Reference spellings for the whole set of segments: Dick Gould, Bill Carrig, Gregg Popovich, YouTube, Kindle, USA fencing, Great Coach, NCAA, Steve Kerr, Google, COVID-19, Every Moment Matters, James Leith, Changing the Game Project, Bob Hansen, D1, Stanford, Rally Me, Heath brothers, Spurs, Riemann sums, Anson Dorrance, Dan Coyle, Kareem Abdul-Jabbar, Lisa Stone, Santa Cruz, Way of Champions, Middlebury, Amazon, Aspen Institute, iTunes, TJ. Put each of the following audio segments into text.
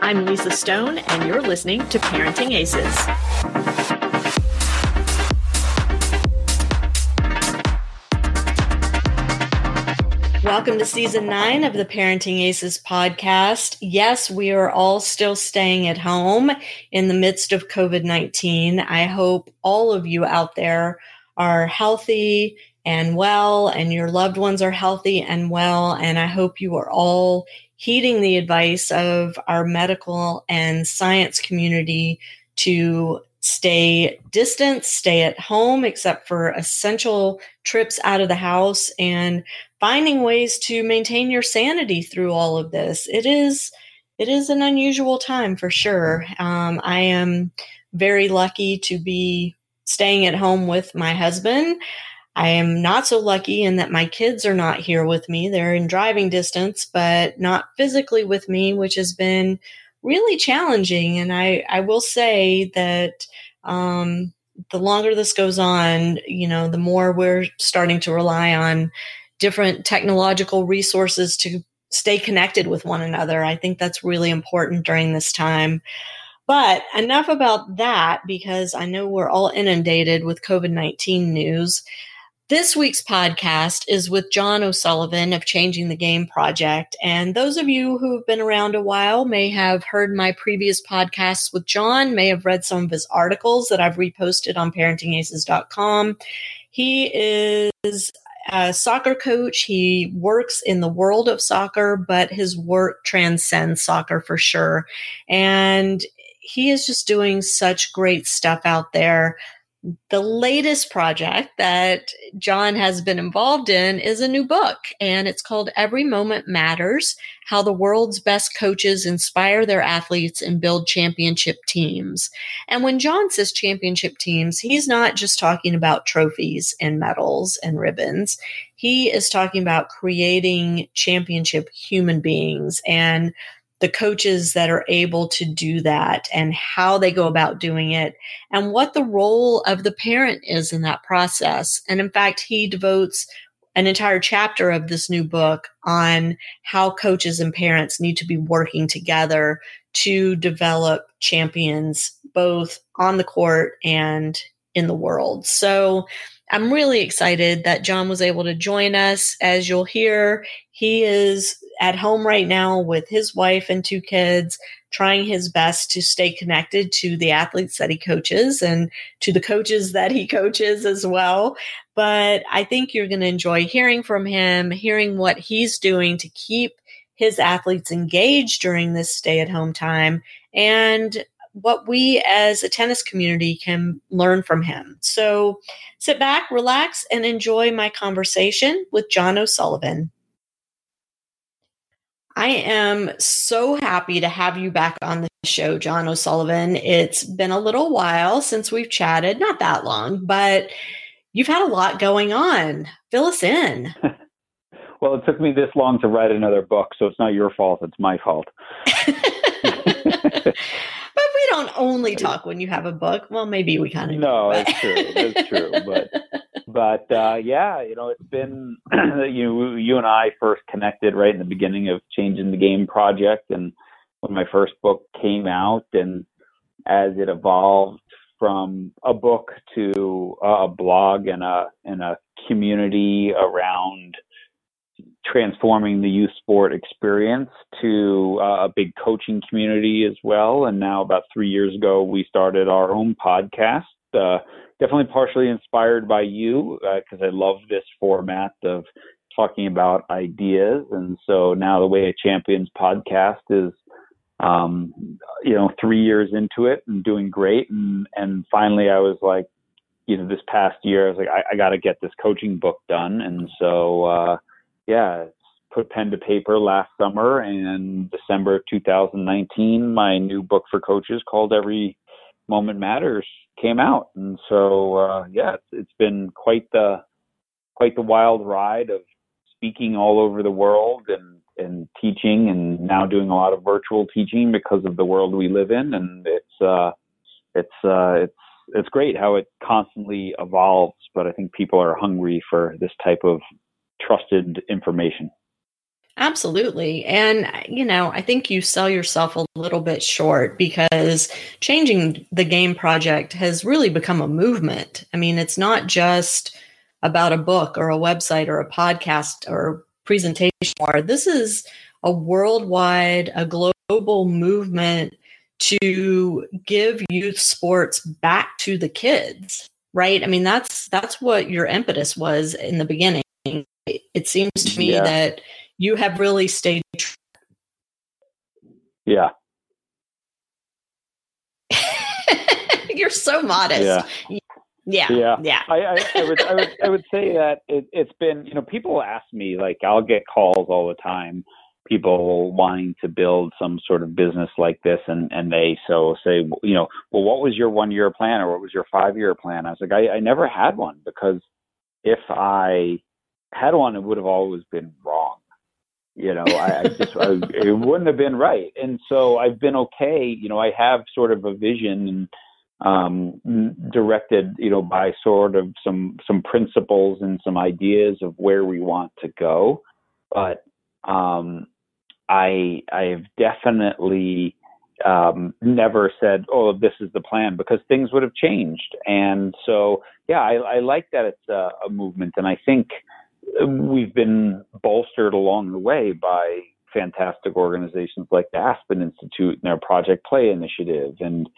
I'm Lisa Stone, and you're listening to Parenting Aces. Welcome to Season 9 of the Parenting Aces podcast. Yes, we are all still staying at home in the midst of COVID-19. I hope all of you out there are healthy and well, and your loved ones are healthy and well, and I hope you are all heeding the advice of our medical and science community to stay distant, stay at home, except for essential trips out of the house, and finding ways to maintain your sanity through all of this. It is an unusual time for sure. I am very lucky to be staying at home with my husband. I am not so lucky in that my kids are not here with me. They're in driving distance, but not physically with me, which has been really challenging. And I will say that the longer this goes on, you know, the more we're starting to rely on different technological resources to stay connected with one another. I think that's really important during this time. But enough about that, because I know we're all inundated with COVID-19 news. This week's podcast is with John O'Sullivan of Changing the Game Project. And those of you who have been around a while may have heard my previous podcasts with John, may have read some of his articles that I've reposted on parentingaces.com. He is a soccer coach. He works in the world of soccer, but his work transcends soccer for sure. And he is just doing such great stuff out there. The latest project that John has been involved in is a new book, and it's called Every Moment Matters: How the World's Best Coaches Inspire Their Athletes and Build Championship Teams. And when John says championship teams, he's not just talking about trophies and medals and ribbons. He is talking about creating championship human beings and the coaches that are able to do that and how they go about doing it and what the role of the parent is in that process. And in fact, he devotes an entire chapter of this new book on how coaches and parents need to be working together to develop champions, both on the court and in the world. So I'm really excited that John was able to join us. As you'll hear, he is at home right now with his wife and two kids, trying his best to stay connected to the athletes that he coaches and to the coaches that he coaches as well. But I think you're going to enjoy hearing from him, hearing what he's doing to keep his athletes engaged during this stay-at-home time, and what we as a tennis community can learn from him. So sit back, relax, and enjoy my conversation with John O'Sullivan. I am so happy to have you back on the show, John O'Sullivan. It's been a little while since we've chatted, not that long, but you've had a lot going on. Fill us in. Well, it took me this long to write another book, so it's not your fault. It's my fault. But we don't only talk when you have a book. Well, maybe we kind of do. That's true. That's true. But yeah, you know, it's been, you and I first connected right in the beginning of Changing the Game Project, and when my first book came out, and as it evolved from a book to a blog and a community around transforming the youth sport experience to a big coaching community as well. And now about 3 years ago, we started our own podcast, definitely partially inspired by you because I love this format of talking about ideas. And so now the Way of Champions podcast is, 3 years into it and doing great. And finally, I was like, this past year, I was like, I got to get this coaching book done. And so, yeah, it's put pen to paper last summer, and December of 2019, my new book for coaches called Every Moment Matters came out. And so, it's been quite the wild ride of speaking all over the world and teaching, and now doing a lot of virtual teaching because of the world we live in. And it's great how it constantly evolves, but I think people are hungry for this type of trusted information. Absolutely. And, I think you sell yourself a little bit short, because Changing the Game Project has really become a movement. I mean, it's not just about a book or a website or a podcast or presentation. This is a global movement to give youth sports back to the kids, right? I mean, that's what your impetus was in the beginning. It seems to me that you have really stayed true. Yeah. You're so modest. Yeah. I would say that it's been, people ask me, like, I'll get calls all the time, people wanting to build some sort of business like this. And they say, what was your 1-year plan, or what was your 5-year plan? I was like, I never had one, because if I had one, it would have always been wrong. It wouldn't have been right. And so I've been okay. I have sort of a vision, and directed, by sort of some principles and some ideas of where we want to go. But I've definitely never said, this is the plan, because things would have changed. And so, I like that it's a movement. And I think we've been bolstered along the way by fantastic organizations like the Aspen Institute and their Project Play initiative, and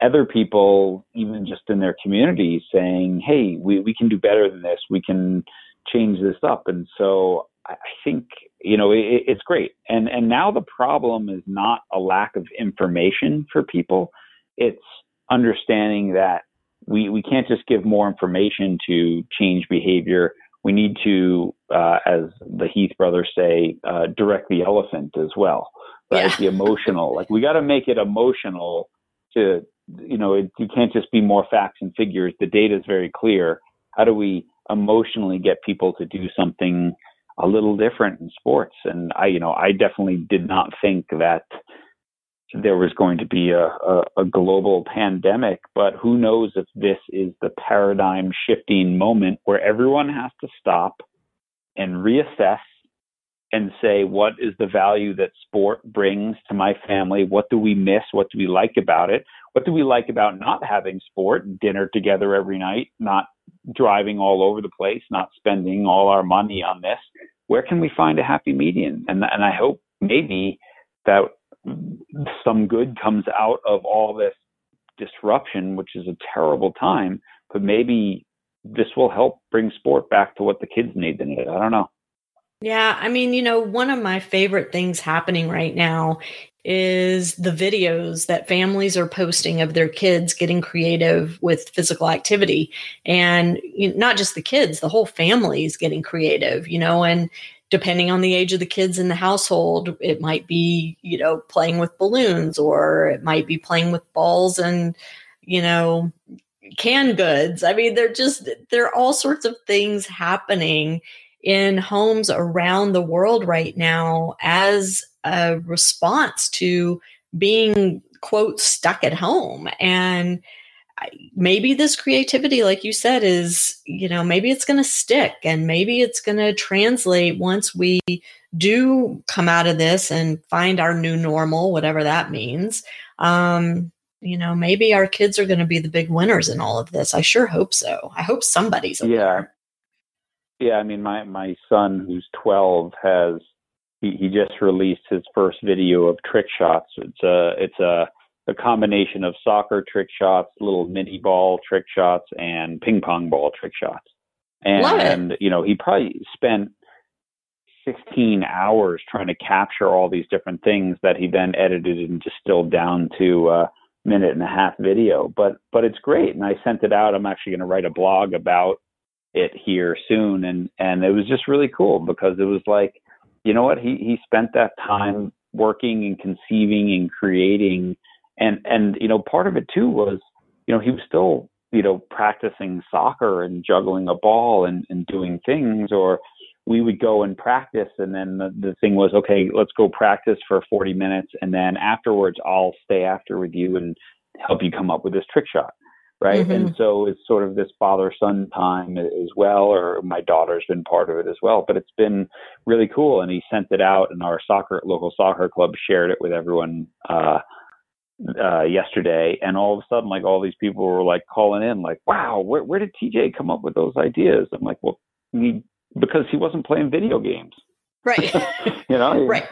other people, even just in their communities, saying, hey, we can do better than this. We can change this up. And so I think, it's great. And now the problem is not a lack of information for people. It's understanding that we can't just give more information to change behavior. We need to, as the Heath brothers say, direct the elephant as well. Right? Yeah. The emotional, we got to make it emotional to, you can't just be more facts and figures. The data is very clear. How do we emotionally get people to do something a little different in sports? And I definitely did not think that there was going to be a global pandemic, but who knows if this is the paradigm shifting moment where everyone has to stop and reassess and say, what is the value that sport brings to my family? What do we miss? What do we like about it? What do we like about not having sport, dinner together every night, not driving all over the place, not spending all our money on this? Where can we find a happy median? And I hope maybe that some good comes out of all this disruption, which is a terrible time, but maybe this will help bring sport back to what the kids need in it. I don't know. Yeah. I mean, one of my favorite things happening right now is the videos that families are posting of their kids getting creative with physical activity, and not just the kids, the whole family is getting creative, and depending on the age of the kids in the household, it might be, playing with balloons, or it might be playing with balls and, canned goods. I mean, there are all sorts of things happening in homes around the world right now as a response to being, quote, stuck at home. And maybe this creativity, like you said, is, maybe it's going to stick, and maybe it's going to translate once we do come out of this and find our new normal, whatever that means. Maybe our kids are going to be the big winners in all of this. I sure hope so. I hope somebody's a winner. Yeah, I mean, my son, who's 12, he just released his first video of trick shots. It's a combination of soccer trick shots, little mini ball trick shots, and ping pong ball trick shots. And he probably spent 16 hours trying to capture all these different things that he then edited and distilled down to a 1.5-minute video. But it's great, and I sent it out. I'm actually going to write a blog about it here soon, and it was just really cool, because it was like you know what? He spent that time working and conceiving and creating. And, you know, part of it too was, you know, he was still, you know, practicing soccer and juggling a ball and doing things, or we would go and practice. And then the thing was, okay, let's go practice for 40 minutes. And then afterwards, I'll stay after with you and help you come up with this trick shot. Right. Mm-hmm. And so it's sort of this father son time as well, or my daughter's been part of it as well, but it's been really cool. And he sent it out, and our local soccer club shared it with everyone, yesterday. And all of a sudden, like, all these people were like calling in, like, wow, where did TJ come up with those ideas? I'm like, well, because he wasn't playing video games. Right. You know? Right.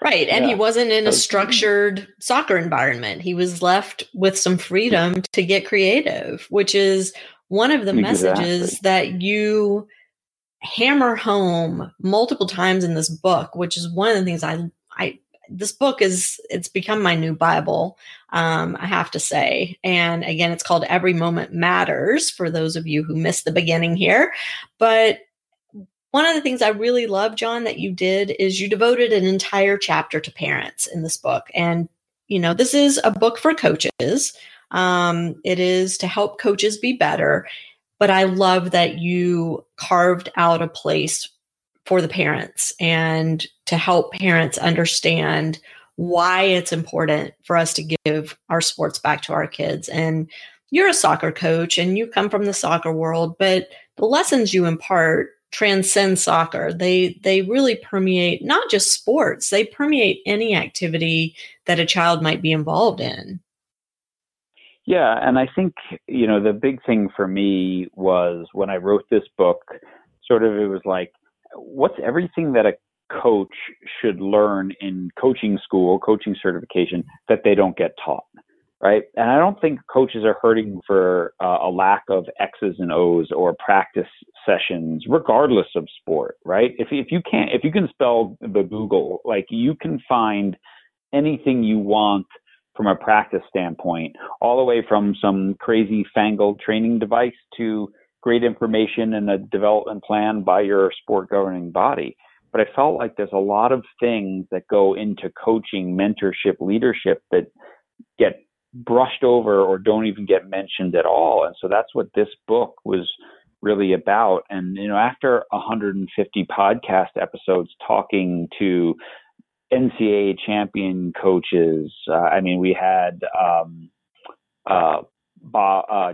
Right. And yeah. He wasn't in a structured soccer environment. He was left with some freedom to get creative, which is one of the messages that you hammer home multiple times in this book, which is one of the things I this book is, it's become my new Bible, I have to say. And again, it's called Every Moment Matters for those of you who missed the beginning here. But one of the things I really love, John, that you did is you devoted an entire chapter to parents in this book. And, you know, this is a book for coaches. It is to help coaches be better. But I love that you carved out a place for the parents and to help parents understand why it's important for us to give our sports back to our kids. And you're a soccer coach and you come from the soccer world, but the lessons you impart transcend soccer. They really permeate not just sports, they permeate any activity that a child might be involved in. Yeah. And I think, you know, the big thing for me was when I wrote this book, sort of, it was like, what's everything that a coach should learn in coaching school, coaching certification, that they don't get taught? Right. And I don't think coaches are hurting for a lack of X's and O's or practice sessions, regardless of sport. Right. If you can spell the Google, like, you can find anything you want from a practice standpoint, all the way from some crazy fangled training device to great information and a development plan by your sport governing body. But I felt like there's a lot of things that go into coaching, mentorship, leadership that get brushed over or don't even get mentioned at all. And so that's what this book was really about. And, you know, after 150 podcast episodes talking to NCAA champion coaches, I mean, we had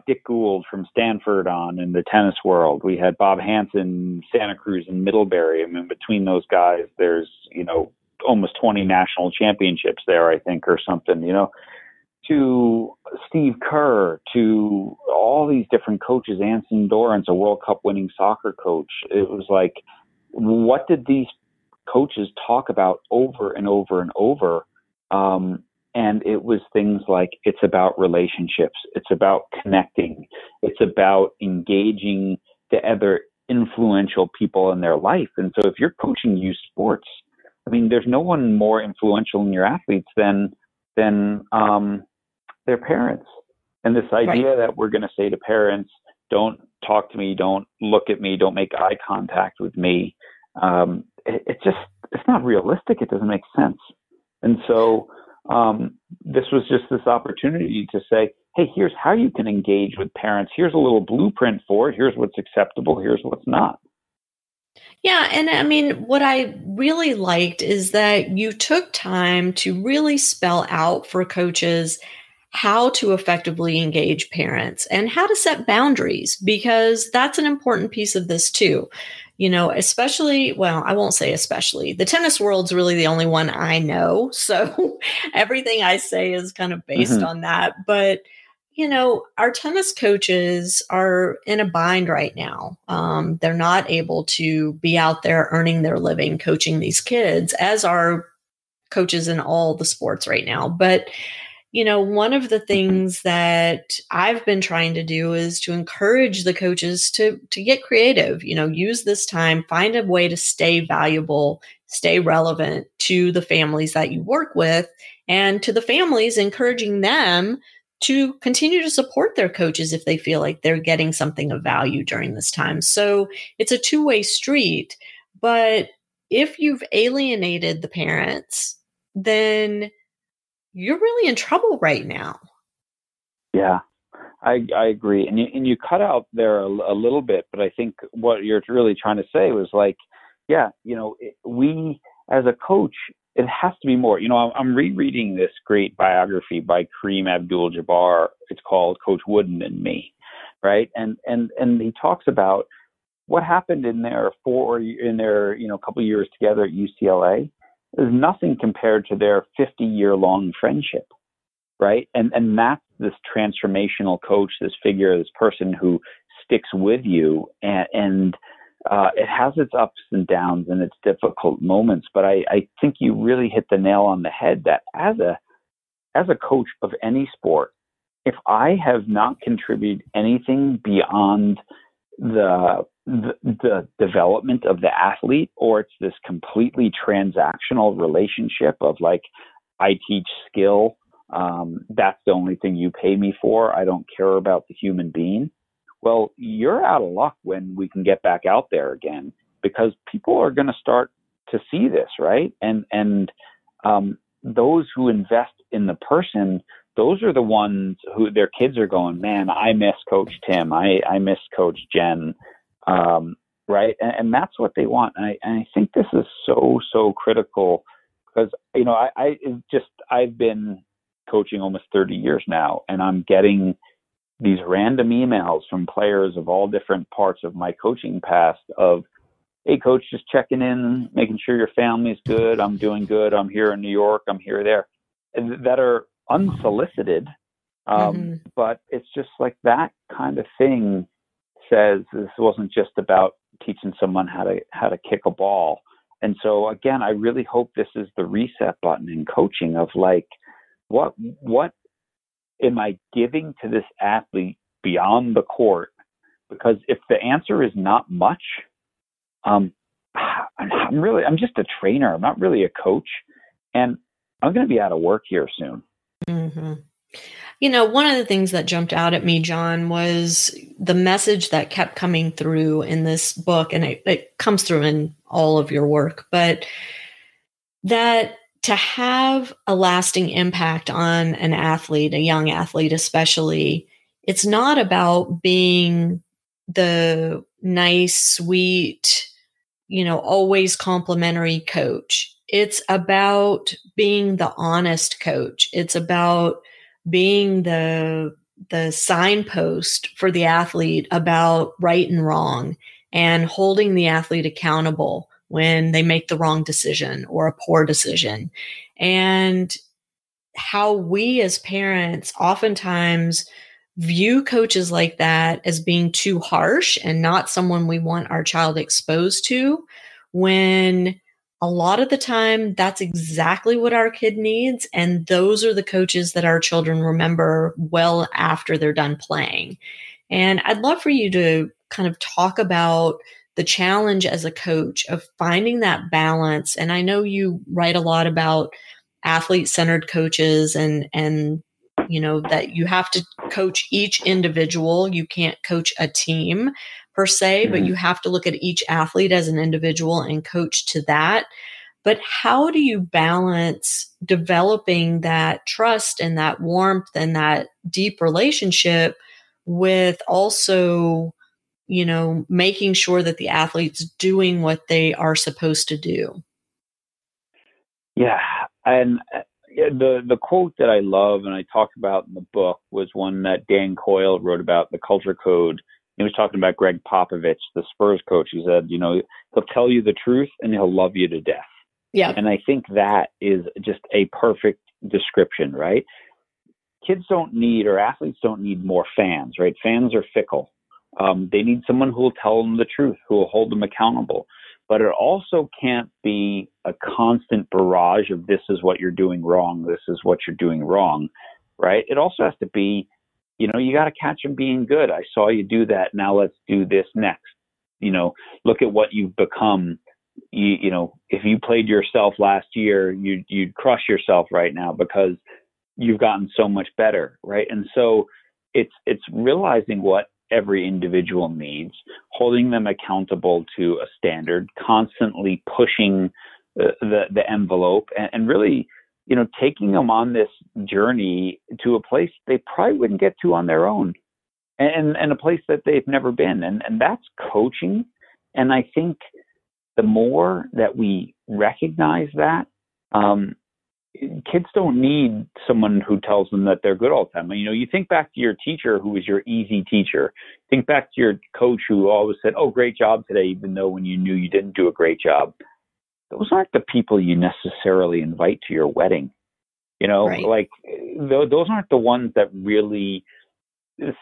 Dick Gould from Stanford on in the tennis world. We had Bob Hansen, Santa Cruz, and Middlebury. I mean, between those guys, there's, you know, almost 20 national championships there, I think, or something, you know. To Steve Kerr, to all these different coaches, Anson Dorrance, a World Cup winning soccer coach. It was like, what did these coaches talk about over and over and over? And it was things like, it's about relationships. It's about connecting. It's about engaging the other influential people in their life. And so if you're coaching youth sports, I mean, there's no one more influential in your athletes than their parents. And this idea that we're going to say to parents, don't talk to me, don't look at me, don't make eye contact with me. It's not realistic. It doesn't make sense. And so this was just this opportunity to say, hey, here's how you can engage with parents. Here's a little blueprint for it. Here's what's acceptable. Here's what's not. Yeah. And I mean, what I really liked is that you took time to really spell out for coaches how to effectively engage parents and how to set boundaries, because that's an important piece of this too. You know, especially, well, I won't say especially, the tennis world's really the only one I know. So everything I say is kind of based on that. But you know, our tennis coaches are in a bind right now. They're not able to be out there earning their living coaching these kids, as are coaches in all the sports right now. But, you know, one of the things that I've been trying to do is to encourage the coaches to get creative, you know, use this time, find a way to stay valuable, stay relevant to the families that you work with, and to the families, encouraging them to continue to support their coaches if they feel like they're getting something of value during this time. So it's a two-way street, but if you've alienated the parents, then you're really in trouble right now. Yeah, I agree. And you cut out there a little bit, but I think what you're really trying to say was like, yeah, you know, we as a coach, it has to be more. You know, I'm rereading this great biography by Kareem Abdul-Jabbar. It's called Coach Wooden and Me, right? And he talks about what happened in their couple of years together at UCLA is nothing compared to their 50-year-long friendship, right? And that's this transformational coach, this figure, this person who sticks with you, and it has its ups and downs and its difficult moments. But I think you really hit the nail on the head that as a coach of any sport, if I have not contributed anything beyond the development of the athlete, or it's this completely transactional relationship of like, I teach skill, that's the only thing you pay me for, I don't care about the human being. Well, you're out of luck when we can get back out there again, because people are going to start to see this, right? And those who invest in the person, those are the ones who their kids are going, man, I miss Coach Tim. I miss Coach Jen. Right. And that's what they want. And I think this is so critical because, you know, I've been coaching almost 30 years now, and I'm getting these random emails from players of all different parts of my coaching past of, hey coach, just checking in, making sure your family's good. I'm doing good. I'm here in New York. I'm here, there, and that are unsolicited. But it's just like that kind of thing says this wasn't just about teaching someone how to kick a ball. And so again, I really hope this is the reset button in coaching of like, what am I giving to this athlete beyond the court? Because if the answer is not much, I'm just a trainer. I'm not really a coach, and I'm going to be out of work here soon. Mm-hmm. You know, one of the things that jumped out at me, John, was the message that kept coming through in this book, and it comes through in all of your work, but that to have a lasting impact on an athlete, a young athlete especially, it's not about being the nice, sweet, always complimentary coach. It's about being the honest coach. It's about being the signpost for the athlete about right and wrong, and holding the athlete accountable when they make the wrong decision or a poor decision. And how we as parents oftentimes view coaches like that as being too harsh and not someone we want our child exposed to, when a lot of the time that's exactly what our kid needs. And those are the coaches that our children remember well after they're done playing. And I'd love for you to kind of talk about the challenge as a coach of finding that balance. And I know you write a lot about athlete-centered coaches and that you have to coach each individual. You can't coach a team per se, but you have to look at each athlete as an individual and coach to that. But how do you balance developing that trust and that warmth and that deep relationship with also, making sure that the athlete's doing what they are supposed to do? Yeah. And the quote that I love and I talk about in the book was one that Dan Coyle wrote about, the culture code. He was talking about Gregg Popovich, the Spurs coach. He said, he'll tell you the truth and he'll love you to death. Yeah. And I think that is just a perfect description, right? Kids don't need, or athletes don't need more fans, right? Fans are fickle. They need someone who will tell them the truth, who will hold them accountable. But it also can't be a constant barrage of this is what you're doing wrong, this is what you're doing wrong, right? It also has to be, you got to catch them being good. I saw you do that. Now let's do this next. Look at what you've become. If you played yourself last year, you'd crush yourself right now because you've gotten so much better, right? And so it's realizing what every individual needs, holding them accountable to a standard, constantly pushing the envelope, and really, you know, taking them on this journey to a place they probably wouldn't get to on their own, and a place that they've never been. And that's coaching. And I think the more that we recognize that, kids don't need someone who tells them that they're good all the time. You know, you think back to your teacher who was your easy teacher. Think back to your coach who always said, "Oh, great job today," even though when you knew you didn't do a great job. Those aren't the people you necessarily invite to your wedding. You know, right. Like those aren't the ones that really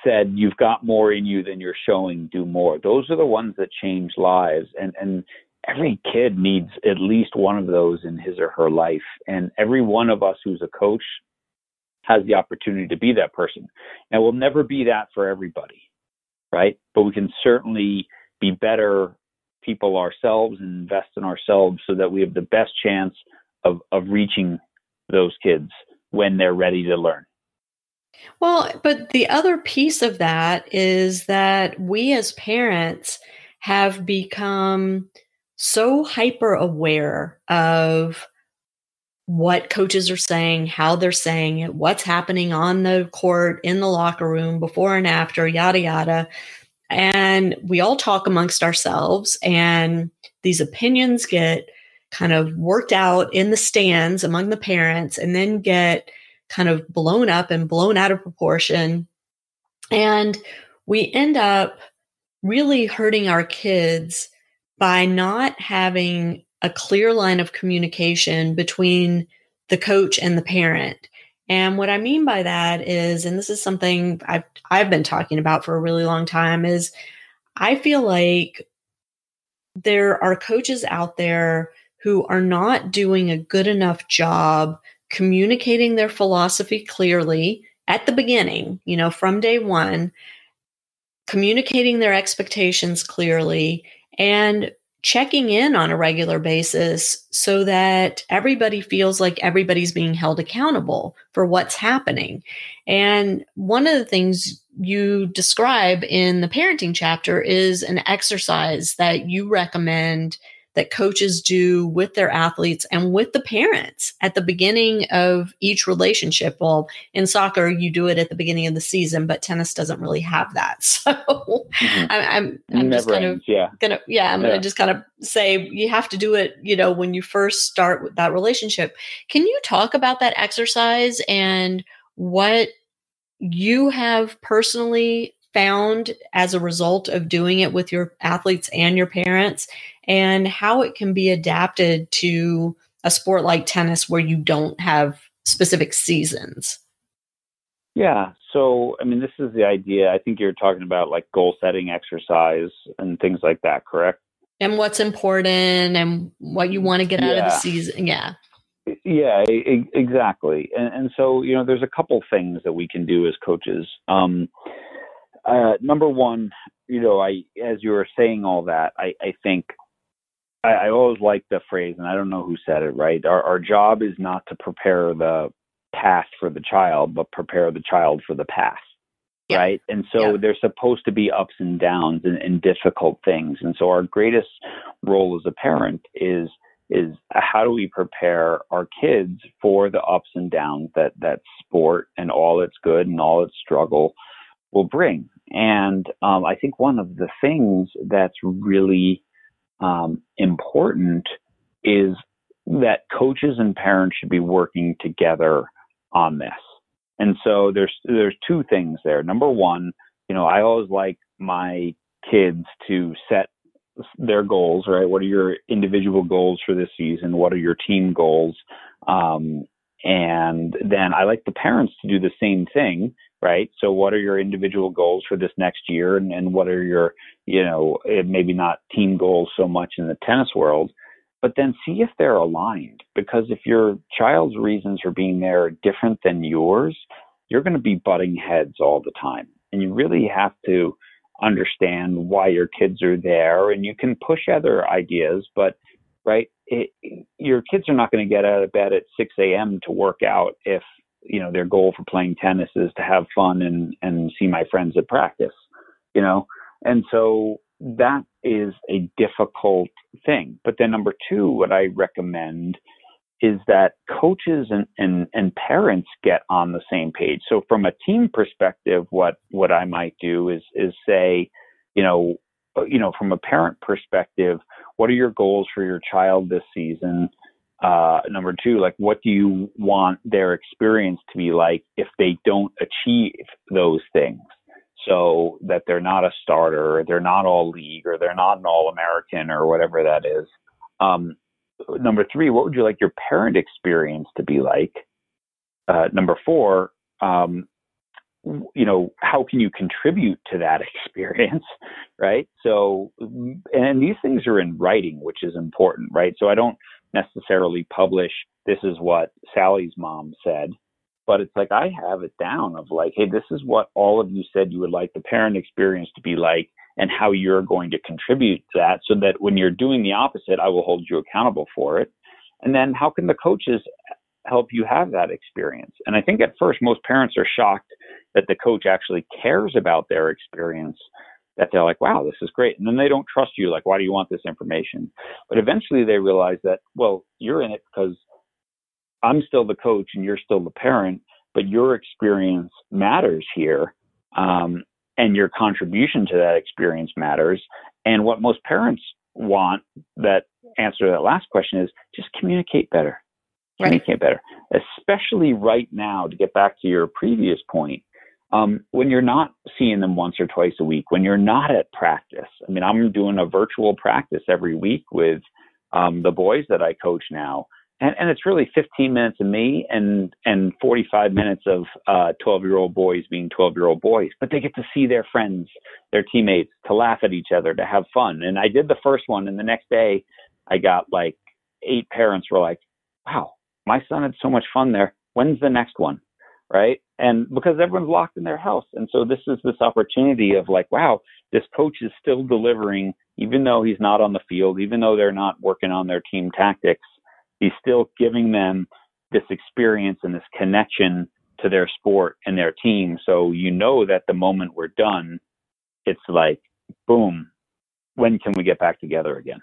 said, "You've got more in you than you're showing, do more." Those are the ones that change lives. And every kid needs at least one of those in his or her life. And every one of us who's a coach has the opportunity to be that person. Now, we'll never be that for everybody, right? But we can certainly be better people ourselves and invest in ourselves so that we have the best chance of reaching those kids when they're ready to learn. Well, but the other piece of that is that we as parents have become so hyper aware of what coaches are saying, how they're saying it, what's happening on the court, in the locker room, before and after, yada, yada. And we all talk amongst ourselves, and these opinions get kind of worked out in the stands among the parents and then get kind of blown up and blown out of proportion. And we end up really hurting our kids by not having a clear line of communication between the coach and the parent. And what I mean by that is, and this is something I've been talking about for a really long time, is I feel like there are coaches out there who are not doing a good enough job communicating their philosophy clearly at the beginning, you know, from day one, communicating their expectations clearly, and checking in on a regular basis so that everybody feels like everybody's being held accountable for what's happening. And one of the things you describe in the parenting chapter is an exercise that you recommend that coaches do with their athletes and with the parents at the beginning of each relationship. Well, in soccer, you do it at the beginning of the season, but tennis doesn't really have that. So I'm just kind of going to just kind of say you have to do it, you know, when you first start with that relationship. Can you talk about that exercise and what you have personally found as a result of doing it with your athletes and your parents, and how it can be adapted to a sport like tennis where you don't have specific seasons? Yeah. So, I mean, this is the idea. I think you're talking about like goal setting exercise and things like that, correct? And what's important and what you want to get out of the season. Yeah. Yeah, exactly. And so, you know, there's a couple things that we can do as coaches. Number one, you know, as you were saying all that, I think I always like the phrase, and I don't know who said it, right? Our job is not to prepare the past for the child, but prepare the child for the past, right? And so there's supposed to be ups and downs and difficult things. And so our greatest role as a parent is how do we prepare our kids for the ups and downs that sport and all its good and all its struggle will bring. And I think one of the things that's really important is that coaches and parents should be working together on this. And so there's two things there. Number one, you know, I always like my kids to set their goals, right? What are your individual goals for this season? What are your team goals? And then I like the parents to do the same thing, right? So what are your individual goals for this next year? And what are your, you know, maybe not team goals so much in the tennis world, but then see if they're aligned, because if your child's reasons for being there are different than yours, you're going to be butting heads all the time. And you really have to understand why your kids are there, and you can push other ideas, but right, your kids are not going to get out of bed at 6 a.m. to work out if, you know, their goal for playing tennis is to have fun and see my friends at practice. you know? And so that is a difficult thing. But then number two, what I recommend is that coaches and parents get on the same page. So from a team perspective, what I might do is say, you know, from a parent perspective, what are your goals for your child this season? Number two, like, what do you want their experience to be like if they don't achieve those things? So that they're not a starter, or they're not all league, or they're not an All-American, or whatever that is. Number three, what would you like your parent experience to be like? Number four, you know, how can you contribute to that experience, right? So, and these things are in writing, which is important, right? So I don't necessarily publish, this is what Sally's mom said, but it's like, I have it down of like, hey, this is what all of you said you would like the parent experience to be like, and how you're going to contribute to that, so that when you're doing the opposite, I will hold you accountable for it. And then how can the coaches help you have that experience? And I think at first, most parents are shocked that the coach actually cares about their experience, that they're like, wow, this is great. And then they don't trust you. Like, why do you want this information? But eventually they realize that, well, you're in it because I'm still the coach and you're still the parent, but your experience matters here. And your contribution to that experience matters. And what most parents want that answer to that last question is just communicate better. Right. Communicate better, especially right now, to get back to your previous point. When you're not seeing them once or twice a week, when you're not at practice. I mean, I'm doing a virtual practice every week with the boys that I coach now. And it's really 15 minutes of me and 45 minutes of 12-year-old boys being 12-year-old boys. But they get to see their friends, their teammates, to laugh at each other, to have fun. And I did the first one, and the next day I got like 8 parents were like, wow, my son had so much fun there. When's the next one? Right? And because everyone's locked in their house. And so this is this opportunity of like, wow, this coach is still delivering, even though he's not on the field, even though they're not working on their team tactics. He's still giving them this experience and this connection to their sport and their team. So you know that the moment we're done, it's like, boom, when can we get back together again?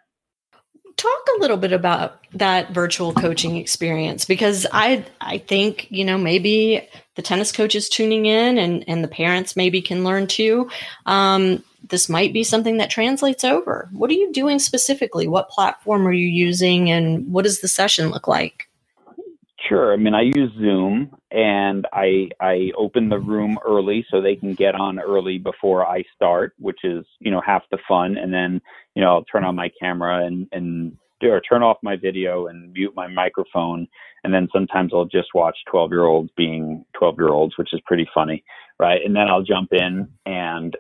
Talk a little bit about that virtual coaching experience, because I think, you know, maybe the tennis coach is tuning in and the parents maybe can learn too. This might be something that translates over. What are you doing specifically? What platform are you using, and what does the session look like? Sure. I mean, I use Zoom, and I open the room early so they can get on early before I start, which is, you know, half the fun. And then, you know, I'll turn on my camera or turn off my video and mute my microphone. And then sometimes I'll just watch 12-year-olds being 12-year-olds, which is pretty funny. Right. And then I'll jump in and,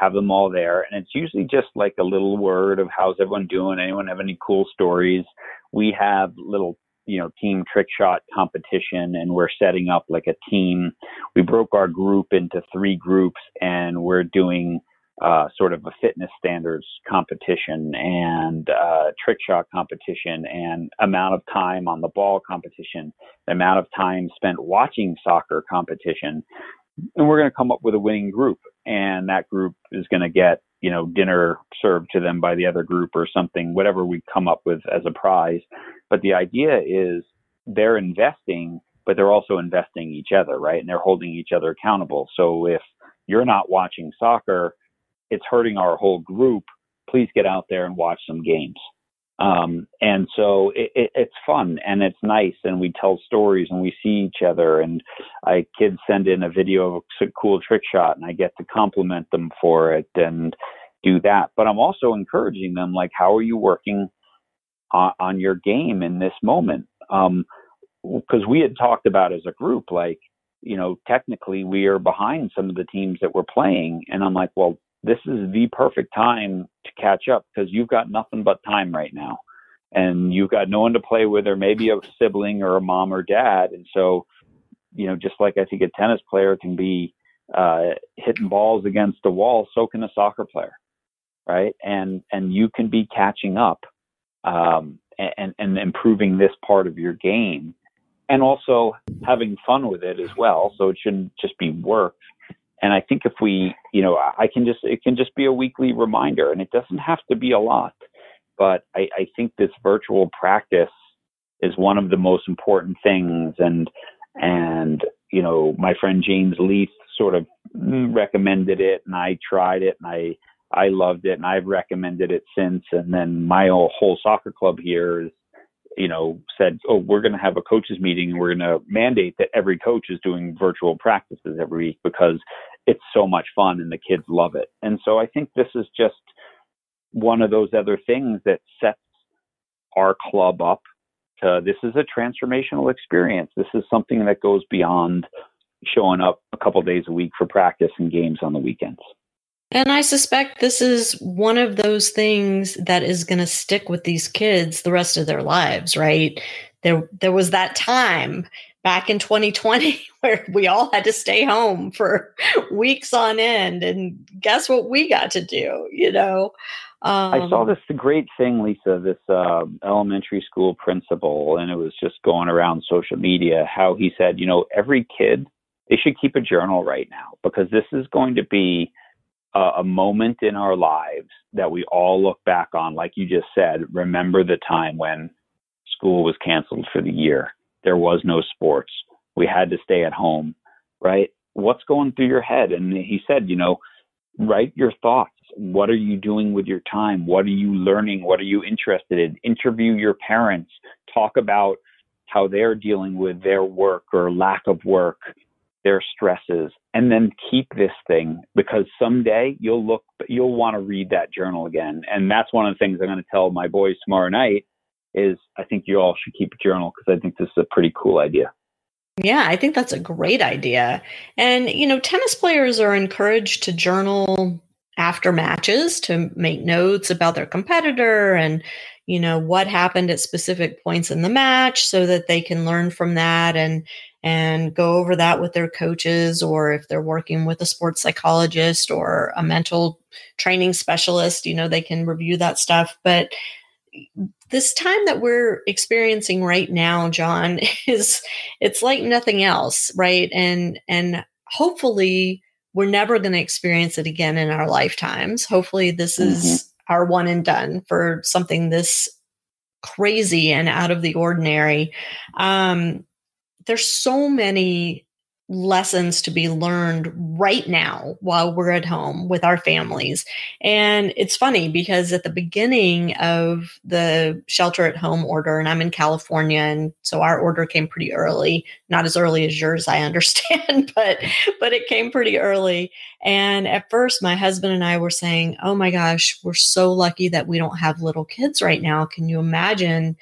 have them all there. And it's usually just like a little word of how's everyone doing? Anyone have any cool stories? We have little, you know, team trick shot competition, and we're setting up like a team. We broke our group into 3 groups, and we're doing sort of a fitness standards competition and trick shot competition and amount of time on the ball competition, the amount of time spent watching soccer competition. And we're going to come up with a winning group, and that group is going to get, you know, dinner served to them by the other group or something, whatever we come up with as a prize. But the idea is they're investing, but they're also investing each other, right? And they're holding each other accountable. So if you're not watching soccer, it's hurting our whole group. Please get out there and watch some games. And so it's fun and it's nice, and we tell stories and we see each other, and kids send in a video of a cool trick shot, and I get to compliment them for it and do that. But I'm also encouraging them, like, how are you working on your game in this moment? Because we had talked about as a group, like, you know, technically we are behind some of the teams that we're playing. And I'm like, well, this is the perfect time to catch up, because you've got nothing but time right now, and you've got no one to play with, or maybe a sibling or a mom or dad. And so, you know, just like I think a tennis player can be hitting balls against the wall, so can a soccer player. Right. And you can be catching up and improving this part of your game, and also having fun with it as well. So it shouldn't just be work. And I think if we, you know, it can just be a weekly reminder, and it doesn't have to be a lot. But I think this virtual practice is one of the most important things. And, you know, my friend James Leith sort of recommended it, and I tried it, and I loved it, and I've recommended it since. And then my whole soccer club here is, you know, said, oh, we're going to have a coaches meeting, and we're going to mandate that every coach is doing virtual practices every week because it's so much fun and the kids love it. And so I think this is just one of those other things that sets our club up to, this is a transformational experience. This is something that goes beyond showing up a couple days a week for practice and games on the weekends. And I suspect this is one of those things that is going to stick with these kids the rest of their lives, right? There was that time back in 2020 where we all had to stay home for weeks on end. And guess what we got to do, you know? I saw this great thing, Lisa, this elementary school principal, and it was just going around social media, how he said, you know, every kid, they should keep a journal right now because this is going to be a moment in our lives that we all look back on, like you just said, remember the time when school was canceled for the year. There was no sports. We had to stay at home, right? What's going through your head? And he said, you know, write your thoughts. What are you doing with your time? What are you learning? What are you interested in? Interview your parents. Talk about how they're dealing with their work or lack of work, their stresses, and then keep this thing because someday you'll want to read that journal again. And that's one of the things I'm going to tell my boys tomorrow night is I think you all should keep a journal because I think this is a pretty cool idea. Yeah, I think that's a great idea. And, you know, tennis players are encouraged to journal after matches to make notes about their competitor and, you know, what happened at specific points in the match so that they can learn from that and go over that with their coaches, or if they're working with a sports psychologist or a mental training specialist, you know, they can review that stuff. But this time that we're experiencing right now, John, it's like nothing else, right? And hopefully we're never going to experience it again in our lifetimes. Hopefully this is our one and done for something this crazy and out of the ordinary. There's so many lessons to be learned right now while we're at home with our families. And it's funny because at the beginning of the shelter at home order, and I'm in California, and so our order came pretty early, not as early as yours, I understand, but it came pretty early. And at first my husband and I were saying, oh my gosh, we're so lucky that we don't have little kids right now. Can you imagine,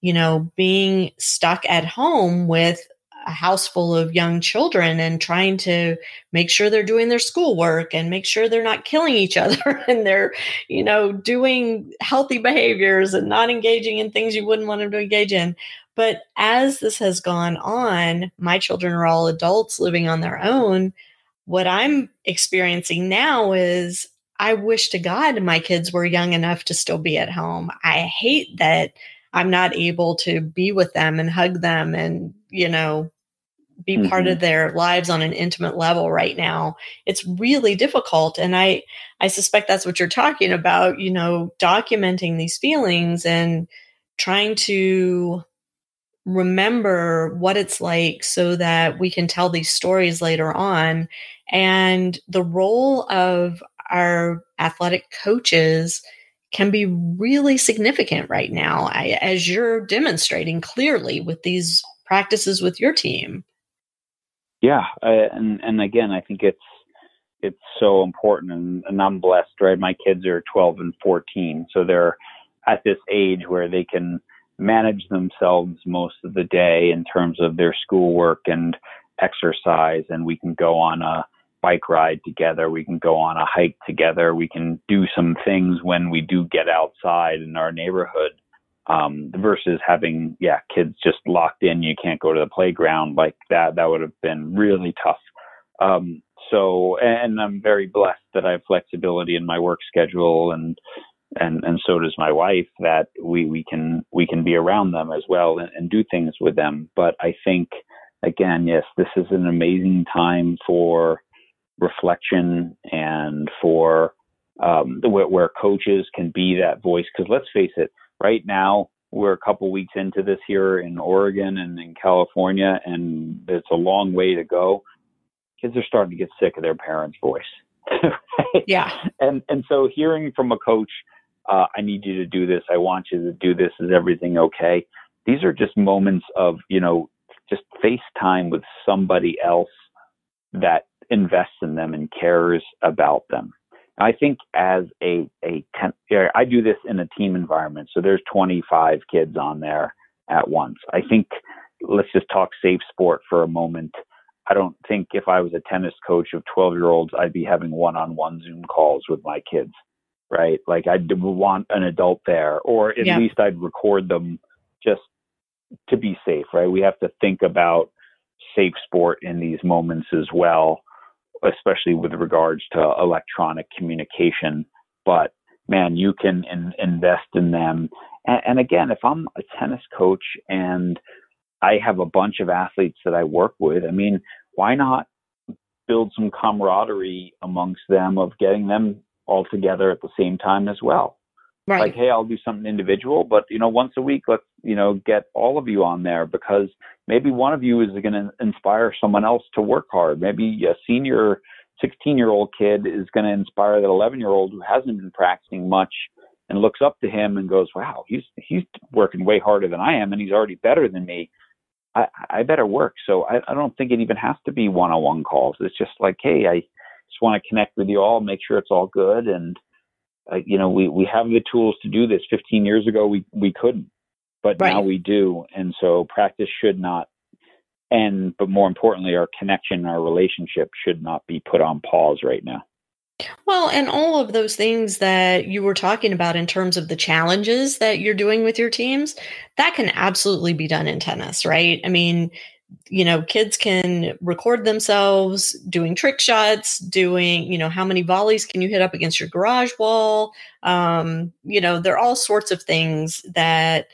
you know, being stuck at home with a house full of young children and trying to make sure they're doing their schoolwork and make sure they're not killing each other and they're, you know, doing healthy behaviors and not engaging in things you wouldn't want them to engage in. But as this has gone on, my children are all adults living on their own. What I'm experiencing now is I wish to God my kids were young enough to still be at home. I hate that I'm not able to be with them and hug them and, you know, be part of their lives on an intimate level right now. It's really difficult. And I suspect that's what you're talking about, you know, documenting these feelings and trying to remember what it's like so that we can tell these stories later on. And the role of our athletic coaches can be really significant right now, as you're demonstrating clearly with these practices with your team. Yeah. And again, I think it's so important, and I'm blessed, right? My kids are 12 and 14. So they're at this age where they can manage themselves most of the day in terms of their schoolwork and exercise. And we can go on a bike ride together. We can go on a hike together. We can do some things when we do get outside in our neighborhood, versus having kids just locked in. You can't go to the playground like that. That would have been really tough. So I'm very blessed that I have flexibility in my work schedule, and so does my wife, that we can be around them as well and do things with them. But I think, again, yes, this is an amazing time for reflection and for where coaches can be that voice. Because let's face it, right now we're a couple weeks into this here in Oregon and in California, and it's a long way to go. Kids are starting to get sick of their parents' voice. Right? Yeah. And so hearing from a coach, I need you to do this. I want you to do this. Is everything okay? These are just moments of, you know, just FaceTime with somebody else that invests in them and cares about them. I think as I do this in a team environment. So there's 25 kids on there at once. I think let's just talk Safe Sport for a moment. I don't think if I was a tennis coach of 12-year-olds, I'd be having one-on-one Zoom calls with my kids, right? Like I'd want an adult there, or at least I'd record them just to be safe, right? We have to think about Safe Sport in these moments as well, especially with regards to electronic communication. But man, you can invest in them. And again, if I'm a tennis coach and I have a bunch of athletes that I work with, I mean, why not build some camaraderie amongst them of getting them all together at the same time as well? Right. Like, hey, I'll do something individual, but, you know, once a week, let's, you know, get all of you on there, because maybe one of you is going to inspire someone else to work hard. Maybe a senior 16-year-old kid is going to inspire that 11-year-old who hasn't been practicing much and looks up to him and goes, wow, he's working way harder than I am, and he's already better than me. I better work. So I don't think it even has to be one-on-one calls. It's just like, hey, I just want to connect with you all, make sure it's all good. And, you know, we have the tools to do this. 15 years ago, we couldn't, but now we do. And so practice should not end, but more importantly, our connection, our relationship should not be put on pause right now. Well, and all of those things that you were talking about in terms of the challenges that you're doing with your teams, that can absolutely be done in tennis, right? I mean, you know, kids can record themselves doing trick shots, doing, you know, how many volleys can you hit up against your garage wall? You know, there are all sorts of things that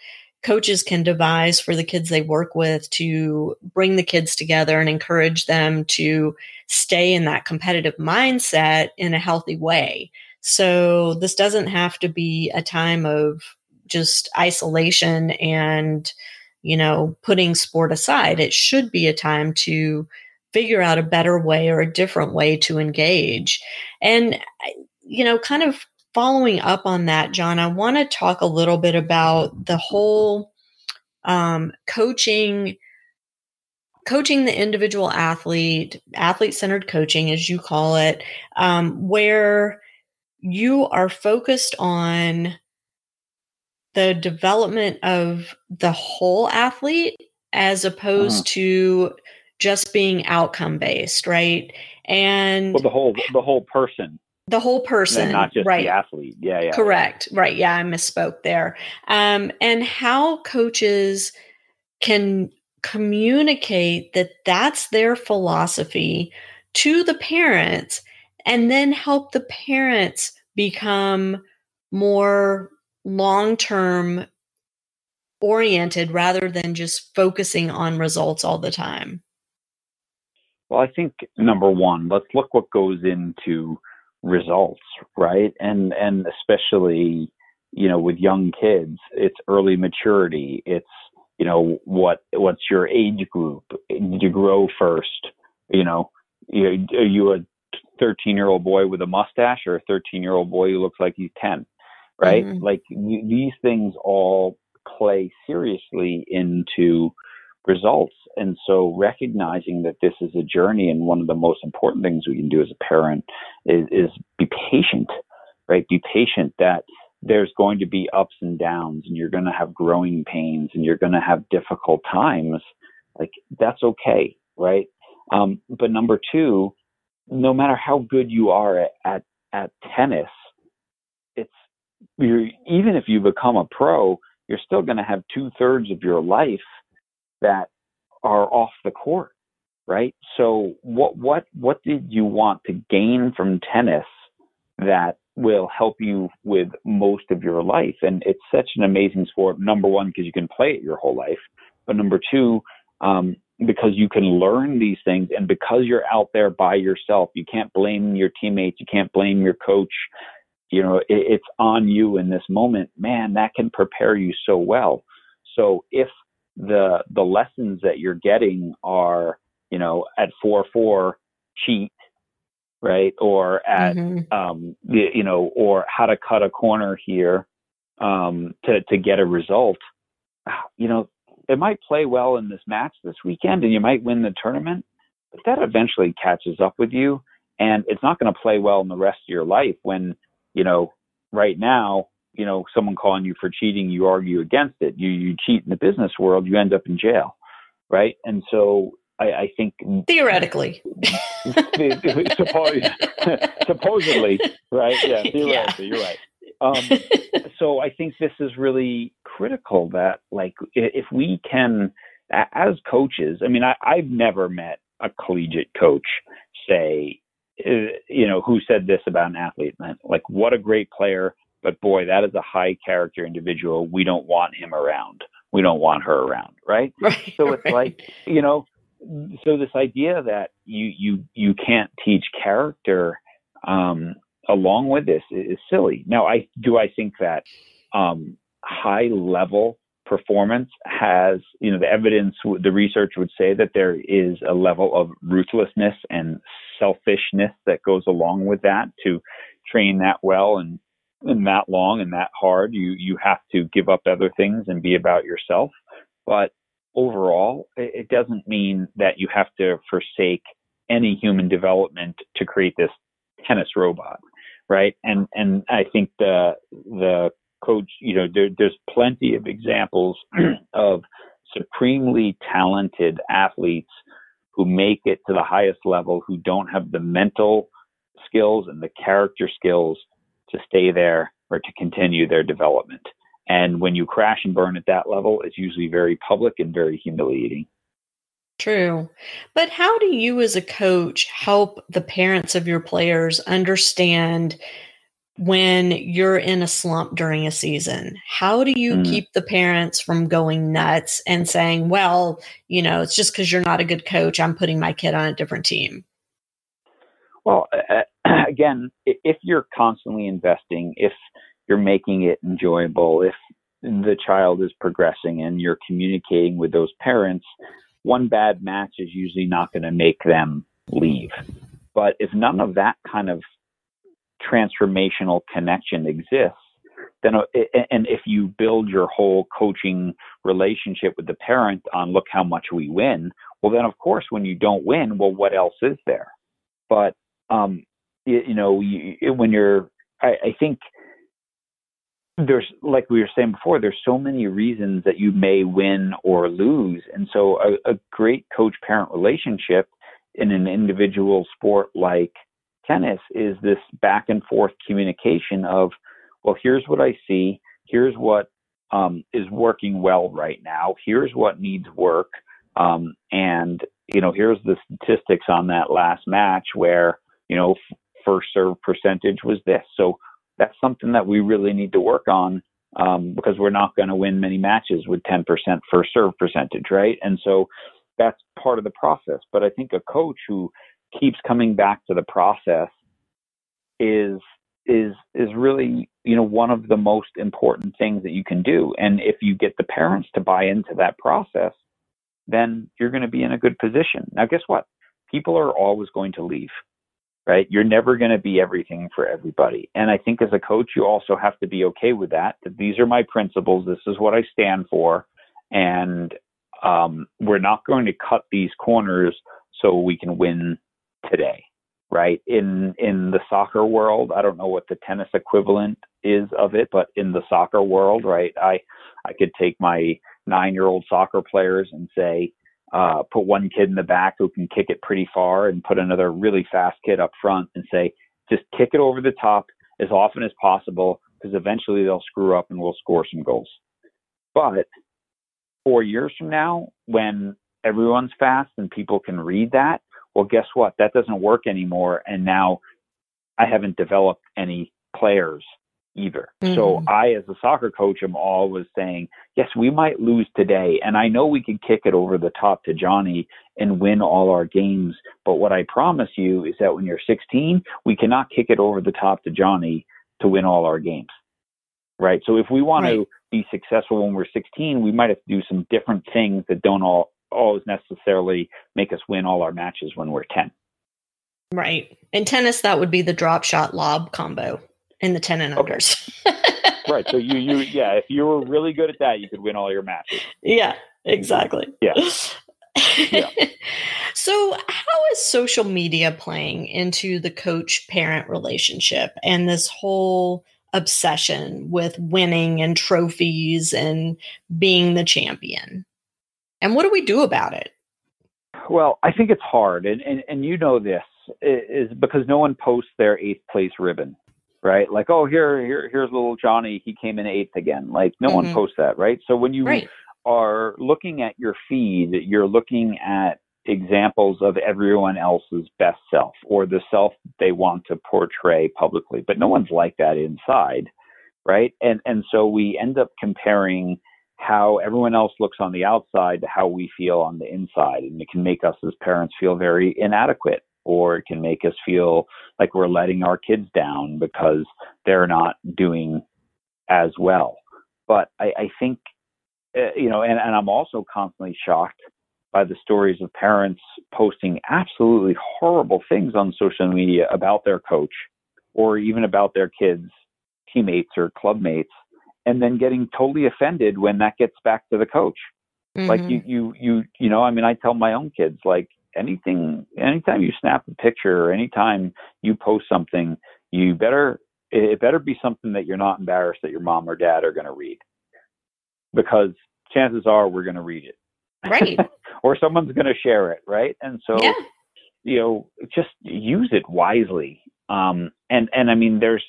coaches can devise for the kids they work with to bring the kids together and encourage them to stay in that competitive mindset in a healthy way. So this doesn't have to be a time of just isolation and, you know, putting sport aside. It should be a time to figure out a better way or a different way to engage. And, you know, kind of following up on that, John, I want to talk a little bit about the whole coaching the individual athlete, athlete-centered coaching, as you call it, where you are focused on the development of the whole athlete as opposed to just being outcome-based, right? And well, the whole person. The whole person, and not just the athlete. Yeah. Correct. Right. Yeah. I misspoke there. And how coaches can communicate that that's their philosophy to the parents, and then help the parents become more long-term oriented rather than just focusing on results all the time. Well, I think number one, let's look what goes into results, right? And especially, you know, with young kids, it's early maturity. It's, you know, what's your age group? Did you grow first? You know, are you a 13-year-old boy with a mustache or a 13-year-old boy who looks like he's 10, right? Mm-hmm. Like these things all play seriously into results. And so recognizing that this is a journey, and one of the most important things we can do as a parent is be patient, right? Be patient that there's going to be ups and downs, and you're going to have growing pains, and you're going to have difficult times. Like, that's okay, right? But number two, no matter how good you are at tennis, even if you become a pro, you're still going to have 2/3 of your life that are off the court, right? So what did you want to gain from tennis that will help you with most of your life? And it's such an amazing sport, number one, because you can play it your whole life. But number two, because you can learn these things. And because you're out there by yourself, you can't blame your teammates. You can't blame your coach. You know, it's on you in this moment, man, that can prepare you so well. So if the lessons that you're getting are, you know, at 4-4 cheat, right? Or at, you know, or how to cut a corner here to get a result, you know, it might play well in this match this weekend and you might win the tournament, but that eventually catches up with you. And it's not going to play well in the rest of your life when, you know, right now, you know, someone calling you for cheating, you argue against it. You cheat in the business world, you end up in jail. Right. And so I think theoretically, supposedly, right. Yeah. Theoretically, yeah. You're right. So I think this is really critical that, like, if we can, as coaches, I mean, I've never met a collegiate coach say, you know, who said this about an athlete, like, what a great player, but boy, that is a high character individual. We don't want him around. We don't want her around. Right. So it's like, you know, so this idea that you can't teach character, along with this is silly. Now, I think that high level performance has, you know, the evidence, the research would say that there is a level of ruthlessness and selfishness that goes along with that. To train that well and that long and that hard, you have to give up other things and be about yourself. But overall, it doesn't mean that you have to forsake any human development to create this tennis robot. Right. And I think the coach, you know, there's plenty of examples of supremely talented athletes who make it to the highest level, who don't have the mental skills and the character skills to stay there or to continue their development. And when you crash and burn at that level, it's usually very public and very humiliating. True. But how do you as a coach help the parents of your players understand when you're in a slump during a season? How do you keep the parents from going nuts and saying, well, you know, it's just because you're not a good coach, I'm putting my kid on a different team? Well, again, if you're constantly investing, if you're making it enjoyable, if the child is progressing and you're communicating with those parents, one bad match is usually not going to make them leave. But if none of that kind of transformational connection exists, then, and if you build your whole coaching relationship with the parent on, look how much we win, well, then of course, when you don't win, well, what else is there? But, you know, when you're, I think there's, like we were saying before, there's so many reasons that you may win or lose. And so a great coach-parent relationship in an individual sport like tennis is this back and forth communication of, well, here's what I see. Here's what is working well right now. Here's what needs work. And, you know, here's the statistics on that last match where, you know, first serve percentage was this. So that's something that we really need to work on because we're not going to win many matches with 10% first serve percentage, right? And so that's part of the process. But I think a coach who keeps coming back to the process is really, you know, one of the most important things that you can do. And if you get the parents to buy into that process, then you're going to be in a good position. Now, guess what? People are always going to leave. Right? You're never going to be everything for everybody. And I think as a coach, you also have to be okay with that these are my principles. This is what I stand for. And we're not going to cut these corners so we can win today. Right? In the soccer world, I don't know what the tennis equivalent is of it, but in the soccer world, right, I could take my 9-year-old soccer players and say, put one kid in the back who can kick it pretty far and put another really fast kid up front and say, just kick it over the top as often as possible because eventually they'll screw up and we'll score some goals. But 4 years from now, when everyone's fast and people can read that, well, guess what? That doesn't work anymore. And now I haven't developed any players either. Mm-hmm. So I, as a soccer coach, am always saying, yes, we might lose today. And I know we could kick it over the top to Johnny and win all our games. But what I promise you is that when you're 16, we cannot kick it over the top to Johnny to win all our games. Right. So if we want to be successful when we're 16, we might have to do some different things that don't always necessarily make us win all our matches when we're 10. Right. In tennis, that would be the drop shot lob combo in the 10 and unders. Right. So you if you were really good at that, you could win all your matches. Yeah, exactly. Yeah. Yeah. So how is social media playing into the coach-parent relationship and this whole obsession with winning and trophies and being the champion? And what do we do about it? Well, I think it's hard. And you know this is because no one posts their eighth place ribbon, right? Like, oh, here's little Johnny. He came in eighth again. Like no one posts that, right? So when you are looking at your feed, you're looking at examples of everyone else's best self or the self they want to portray publicly, but no one's like that inside. Right. And so we end up comparing how everyone else looks on the outside to how we feel on the inside. And it can make us as parents feel very inadequate, or it can make us feel like we're letting our kids down because they're not doing as well. But I think, and I'm also constantly shocked by the stories of parents posting absolutely horrible things on social media about their coach or even about their kids' teammates or clubmates, and then getting totally offended when that gets back to the coach. Mm-hmm. Like you know, I mean, I tell my own kids, like, anytime you snap a picture or anytime you post something, it better be something that you're not embarrassed that your mom or dad are going to read, because chances are we're going to read it. Right. Or someone's going to share it. Right. And so, just use it wisely. And I mean, there's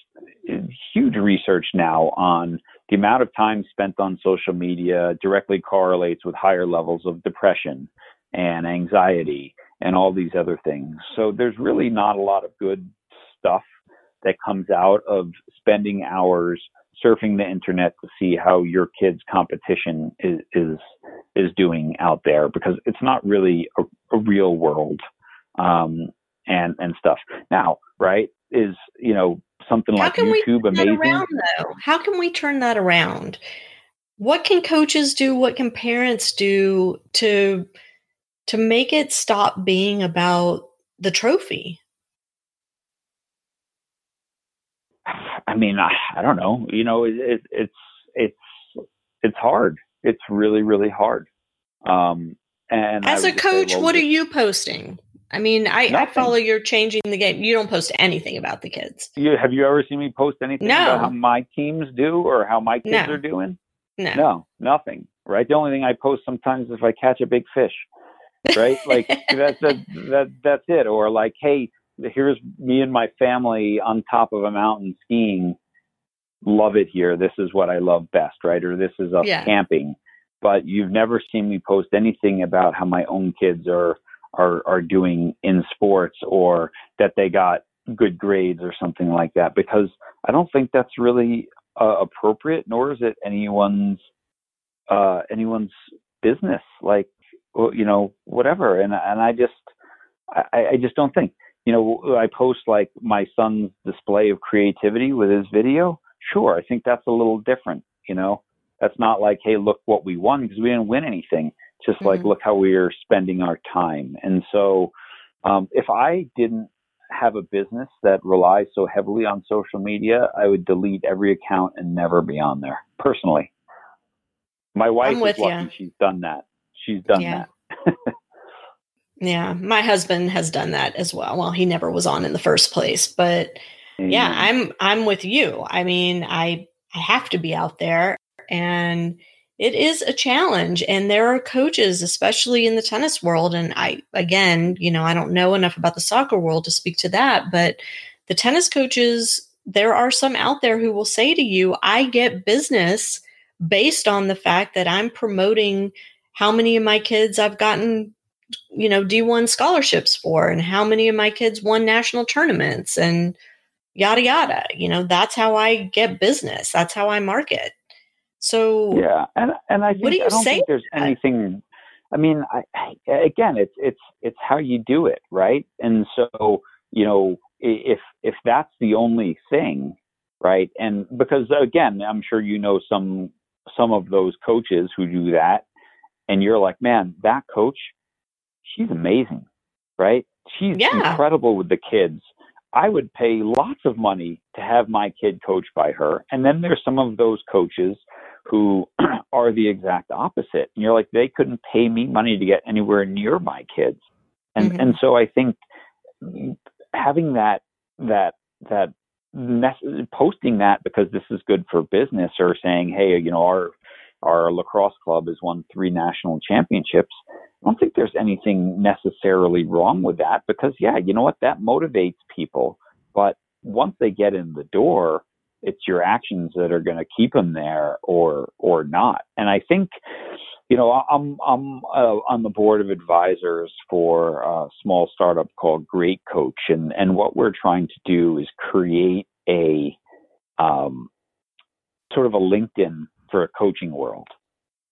huge research now on the amount of time spent on social media directly correlates with higher levels of depression and anxiety and all these other things. So there's really not a lot of good stuff that comes out of spending hours surfing the internet to see how your kid's competition is doing out there, because it's not really a real world and stuff now, right? Is, you know, something like YouTube amazing? How can we turn that around? What can coaches do? What can parents do to make it stop being about the trophy? I mean, I don't know. You know, it's hard. It's really, really hard. And as a coach, what are you posting? I mean, I follow your Changing the Game. You don't post anything about the kids. Have you ever seen me post anything about how my teams do or how my kids are doing? No, nothing. Right. The only thing I post sometimes is if I catch a big fish. Right. Like that's it. Or like, hey, here's me and my family on top of a mountain skiing. Love it here. This is what I love best, right? Or this is us camping. But you've never seen me post anything about how my own kids are doing in sports, or that they got good grades or something like that, because I don't think that's really appropriate, nor is it anyone's business. Like, you know, whatever. And I just don't think. You know, I post like my son's display of creativity with his video. Sure, I think that's a little different. You know, that's not like, hey, look what we won, because we didn't win anything. Just like, look how we are spending our time. And so if I didn't have a business that relies so heavily on social media, I would delete every account and never be on there personally. My wife is lucky she's done that. She's done that. Yeah, my husband has done that as well. Well, he never was on in the first place, but yeah, I'm with you. I mean, I have to be out there, and it is a challenge. And there are coaches, especially in the tennis world. And I don't know enough about the soccer world to speak to that, but the tennis coaches, there are some out there who will say to you, I get business based on the fact that I'm promoting how many of my kids I've gotten, you know, D1 scholarships for, and how many of my kids won national tournaments. And, yada, yada. You know, that's how I get business. That's how I market. So yeah. And I think, what do you I don't say think there's anything, I mean, again, it's how you do it. Right. And so, you know, if that's the only thing, right. And because again, I'm sure, you know, some of those coaches who do that and you're like, man, that coach, she's amazing. Right. She's incredible with the kids. I would pay lots of money to have my kid coached by her. And then there's some of those coaches who are the exact opposite. And you're like, they couldn't pay me money to get anywhere near my kids. And mm-hmm. and so I think having that posting that because this is good for business, or saying, hey, you know, our lacrosse club has won 3 national championships. I don't think there's anything necessarily wrong with that because, yeah, you know what? That motivates people. But once they get in the door, it's your actions that are going to keep them there or not. And I think, you know, I'm on the board of advisors for a small startup called Great Coach. And what we're trying to do is create a sort of a LinkedIn for a coaching world,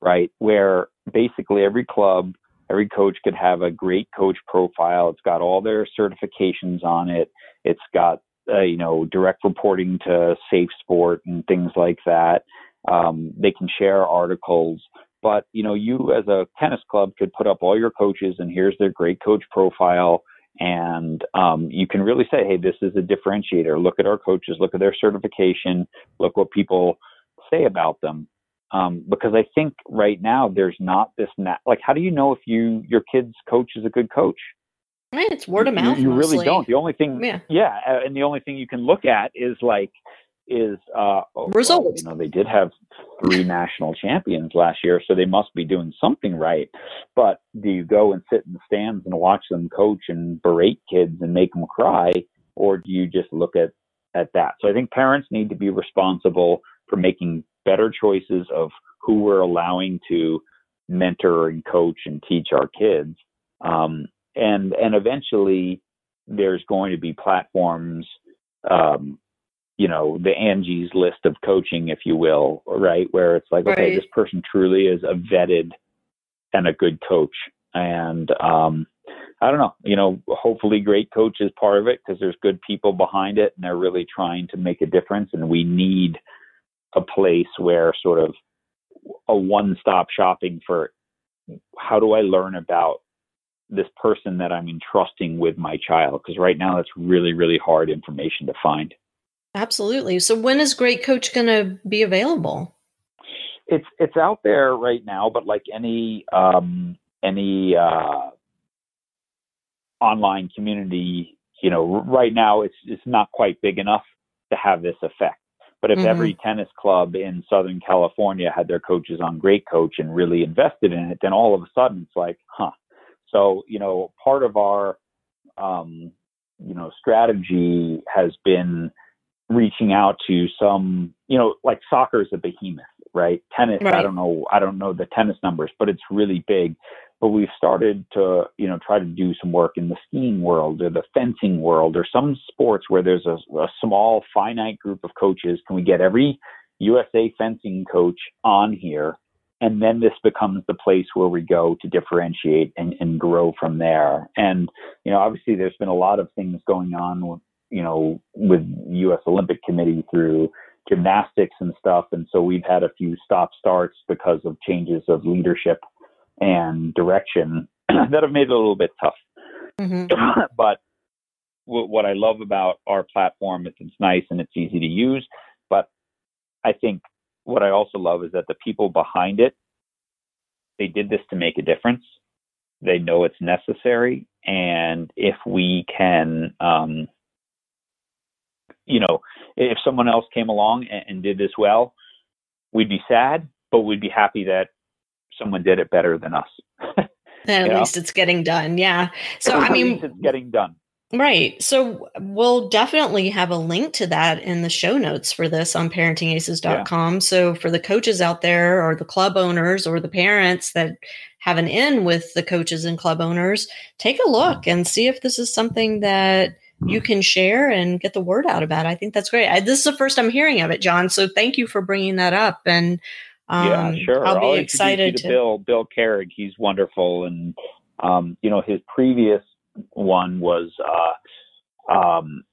right? Where basically every club, every coach could have a Great Coach profile. It's got all their certifications on it. It's got, you know, direct reporting to Safe Sport and things like that. They can share articles. But, you know, you as a tennis club could put up all your coaches and here's their Great Coach profile. And you can really say, hey, this is a differentiator. Look at our coaches. Look at their certification. Look what people say about them. Because I think right now there's not this, like, how do you know if your kid's coach is a good coach? I mean, it's word of mouth. You really don't. The only thing, and the only thing you can look at is results. Well, you know, they did have 3 national champions last year, so they must be doing something right. But do you go and sit in the stands and watch them coach and berate kids and make them cry, or do you just look at that? So I think parents need to be responsible for making better choices of who we're allowing to mentor and coach and teach our kids. And eventually there's going to be platforms, you know, the Angie's List of coaching, if you will, right? Where it's like, okay, this person truly is a vetted and a good coach. And I don't know, you know, hopefully Great Coach is part of it because there's good people behind it and they're really trying to make a difference. And we need a place where sort of a one-stop shopping for how do I learn about this person that I'm entrusting with my child? Because right now that's really, really hard information to find. Absolutely. So when is Great Coach going to be available? It's out there right now, but like any online community, you know, right now it's not quite big enough to have this effect. But if mm-hmm. every tennis club in Southern California had their coaches on Great Coach and really invested in it, then all of a sudden it's like, huh. So, you know, part of our, you know, strategy has been reaching out to some, you know, like soccer is a behemoth, right? Tennis, right. I don't know the tennis numbers, but it's really big. But we've started to, you know, try to do some work in the skiing world or the fencing world or some sports where there's a small, finite group of coaches. Can we get every USA fencing coach on here? And then this becomes the place where we go to differentiate and grow from there. And, you know, obviously there's been a lot of things going on with, you know, with U.S. Olympic Committee through gymnastics and stuff. And so we've had a few stop starts because of changes of leadership and direction that have made it a little bit tough. Mm-hmm. But what I love about our platform is it's nice and it's easy to use. But I think what I also love is that the people behind it, they did this to make a difference. They know it's necessary. And if we can, you know, if someone else came along and did this well, we'd be sad, but we'd be happy that someone did it better than us. At least it's getting done. Yeah. So, I mean, it's getting done. Right. So we'll definitely have a link to that in the show notes for this on parentingaces.com. Yeah. So for the coaches out there or the club owners or the parents that have an in with the coaches and club owners, take a look and see if this is something that you can share and get the word out about it. I think that's great. This is the first I'm hearing of it, John. So thank you for bringing that up. And yeah, sure. I'll be excited to Bill Carrig. He's wonderful. And, you know, his previous one was, it was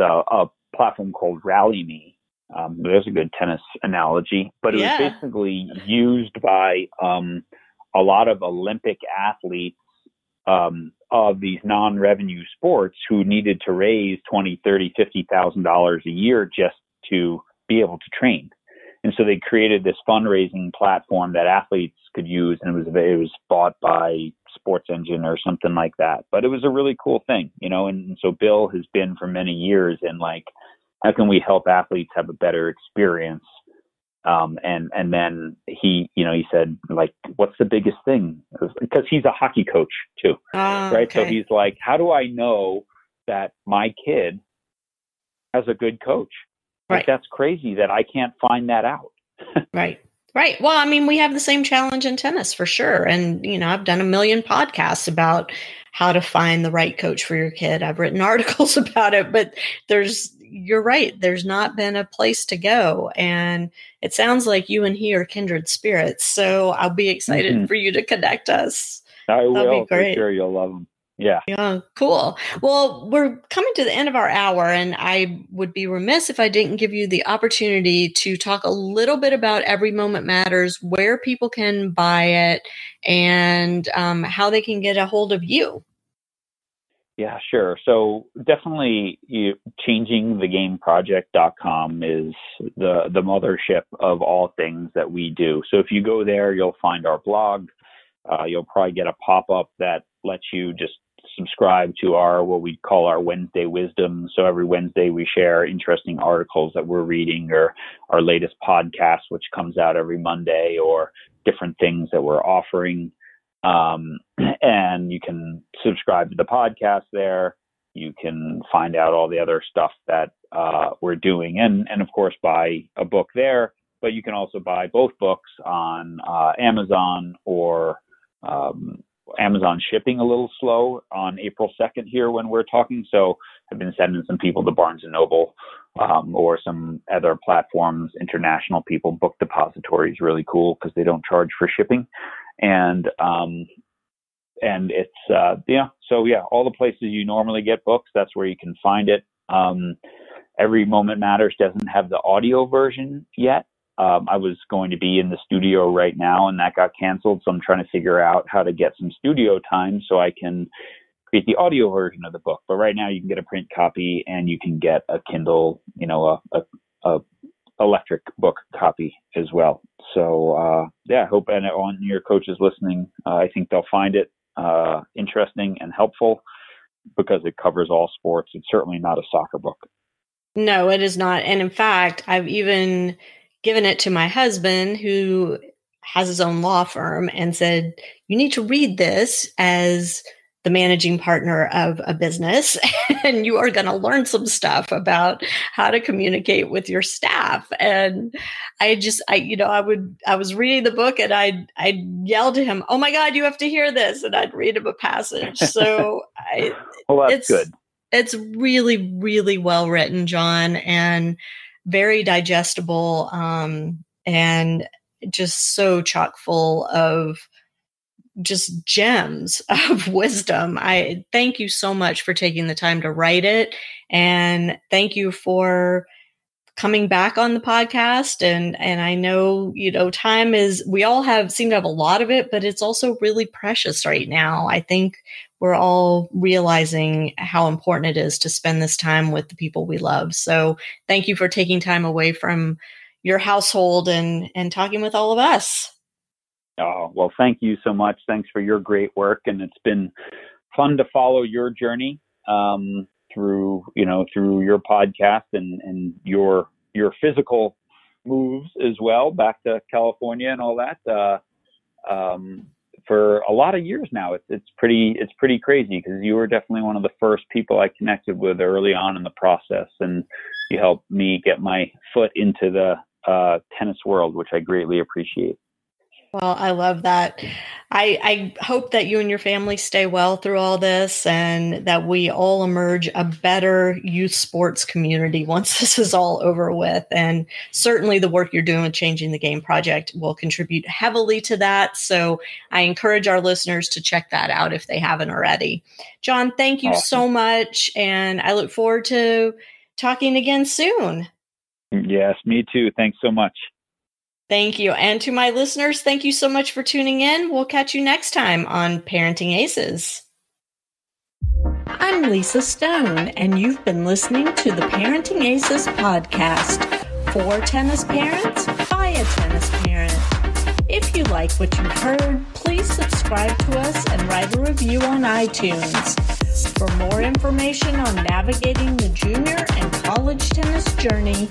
a platform called Rally Me. There's a good tennis analogy, but it was basically used by, a lot of Olympic athletes, of these non-revenue sports who needed to raise $20,000, $30,000, $50,000 a year just to be able to train. And so they created this fundraising platform that athletes could use, and it was bought by Sports Engine or something like that. But it was a really cool thing, you know, and so Bill has been for many years in like, how can we help athletes have a better experience? And then he said, like, what's the biggest thing? Because he's a hockey coach too, right? Okay. So he's like, how do I know that my kid has a good coach? Right. Like, that's crazy that I can't find that out. Right. Well, I mean, we have the same challenge in tennis for sure. And, you know, I've done a million podcasts about how to find the right coach for your kid. I've written articles about it, but you're right. There's not been a place to go. And it sounds like you and he are kindred spirits. So I'll be excited for you to connect us. That'll be great. I'm sure you'll love them. Yeah. Cool. Well, we're coming to the end of our hour, and I would be remiss if I didn't give you the opportunity to talk a little bit about Every Moment Matters, where people can buy it, and how they can get a hold of you. Yeah, sure. So definitely changingthegameproject.com is the mothership of all things that we do. So if you go there, you'll find our blog. You'll probably get a pop-up that lets you just subscribe to what we call our Wednesday Wisdom. So every Wednesday we share interesting articles that we're reading, or our latest podcast, which comes out every Monday, or different things that we're offering. And you can subscribe to the podcast there. You can find out all the other stuff that we're doing, and of course buy a book there. But you can also buy both books on Amazon, or Amazon shipping a little slow on April 2nd here when we're talking. So I've been sending some people to Barnes & Noble or some other platforms. International people, Book Depository is really cool because they don't charge for shipping. And it's, all the places you normally get books, that's where you can find it. Every Moment Matters doesn't have the audio version yet. I was going to be in the studio right now, and that got canceled. So I'm trying to figure out how to get some studio time so I can create the audio version of the book. But right now you can get a print copy, and you can get a Kindle, you know, a electric book copy as well. So, I hope anyone your coaches listening, I think they'll find it interesting and helpful, because it covers all sports. It's certainly not a soccer book. No, it is not. And in fact, I've even given it to my husband, who has his own law firm, and said, you need to read this as the managing partner of a business, and you are going to learn some stuff about how to communicate with your staff. And I was reading the book, and I yelled to him, oh my God, you have to hear this. And I'd read him a passage. So that's good. It's really, really well written, John, and very digestible. And just so chock full of just gems of wisdom. I thank you so much for taking the time to write it. And thank you for coming back on the podcast. And I know, you know, time is, we all seem to have a lot of it, but it's also really precious right now. I think we're all realizing how important it is to spend this time with the people we love. So thank you for taking time away from your household and talking with all of us. Oh, well, thank you so much. Thanks for your great work. And it's been fun to follow your journey through your podcast and your physical moves as well, back to California and all that. For a lot of years now, it's pretty crazy, because you were definitely one of the first people I connected with early on in the process. And you helped me get my foot into the tennis world, which I greatly appreciate. Well, I love that. I hope that you and your family stay well through all this and that we all emerge a better youth sports community once this is all over with. And certainly the work you're doing with Changing the Game Project will contribute heavily to that. So I encourage our listeners to check that out if they haven't already. John, thank you so much. And I look forward to talking again soon. Yes, me too. Thanks so much. Thank you. And to my listeners, thank you so much for tuning in. We'll catch you next time on Parenting Aces. I'm Lisa Stone, and you've been listening to the Parenting Aces podcast for tennis parents by a tennis parent. If you like what you've heard, please subscribe to us and write a review on iTunes. For more information on navigating the junior and college tennis journey,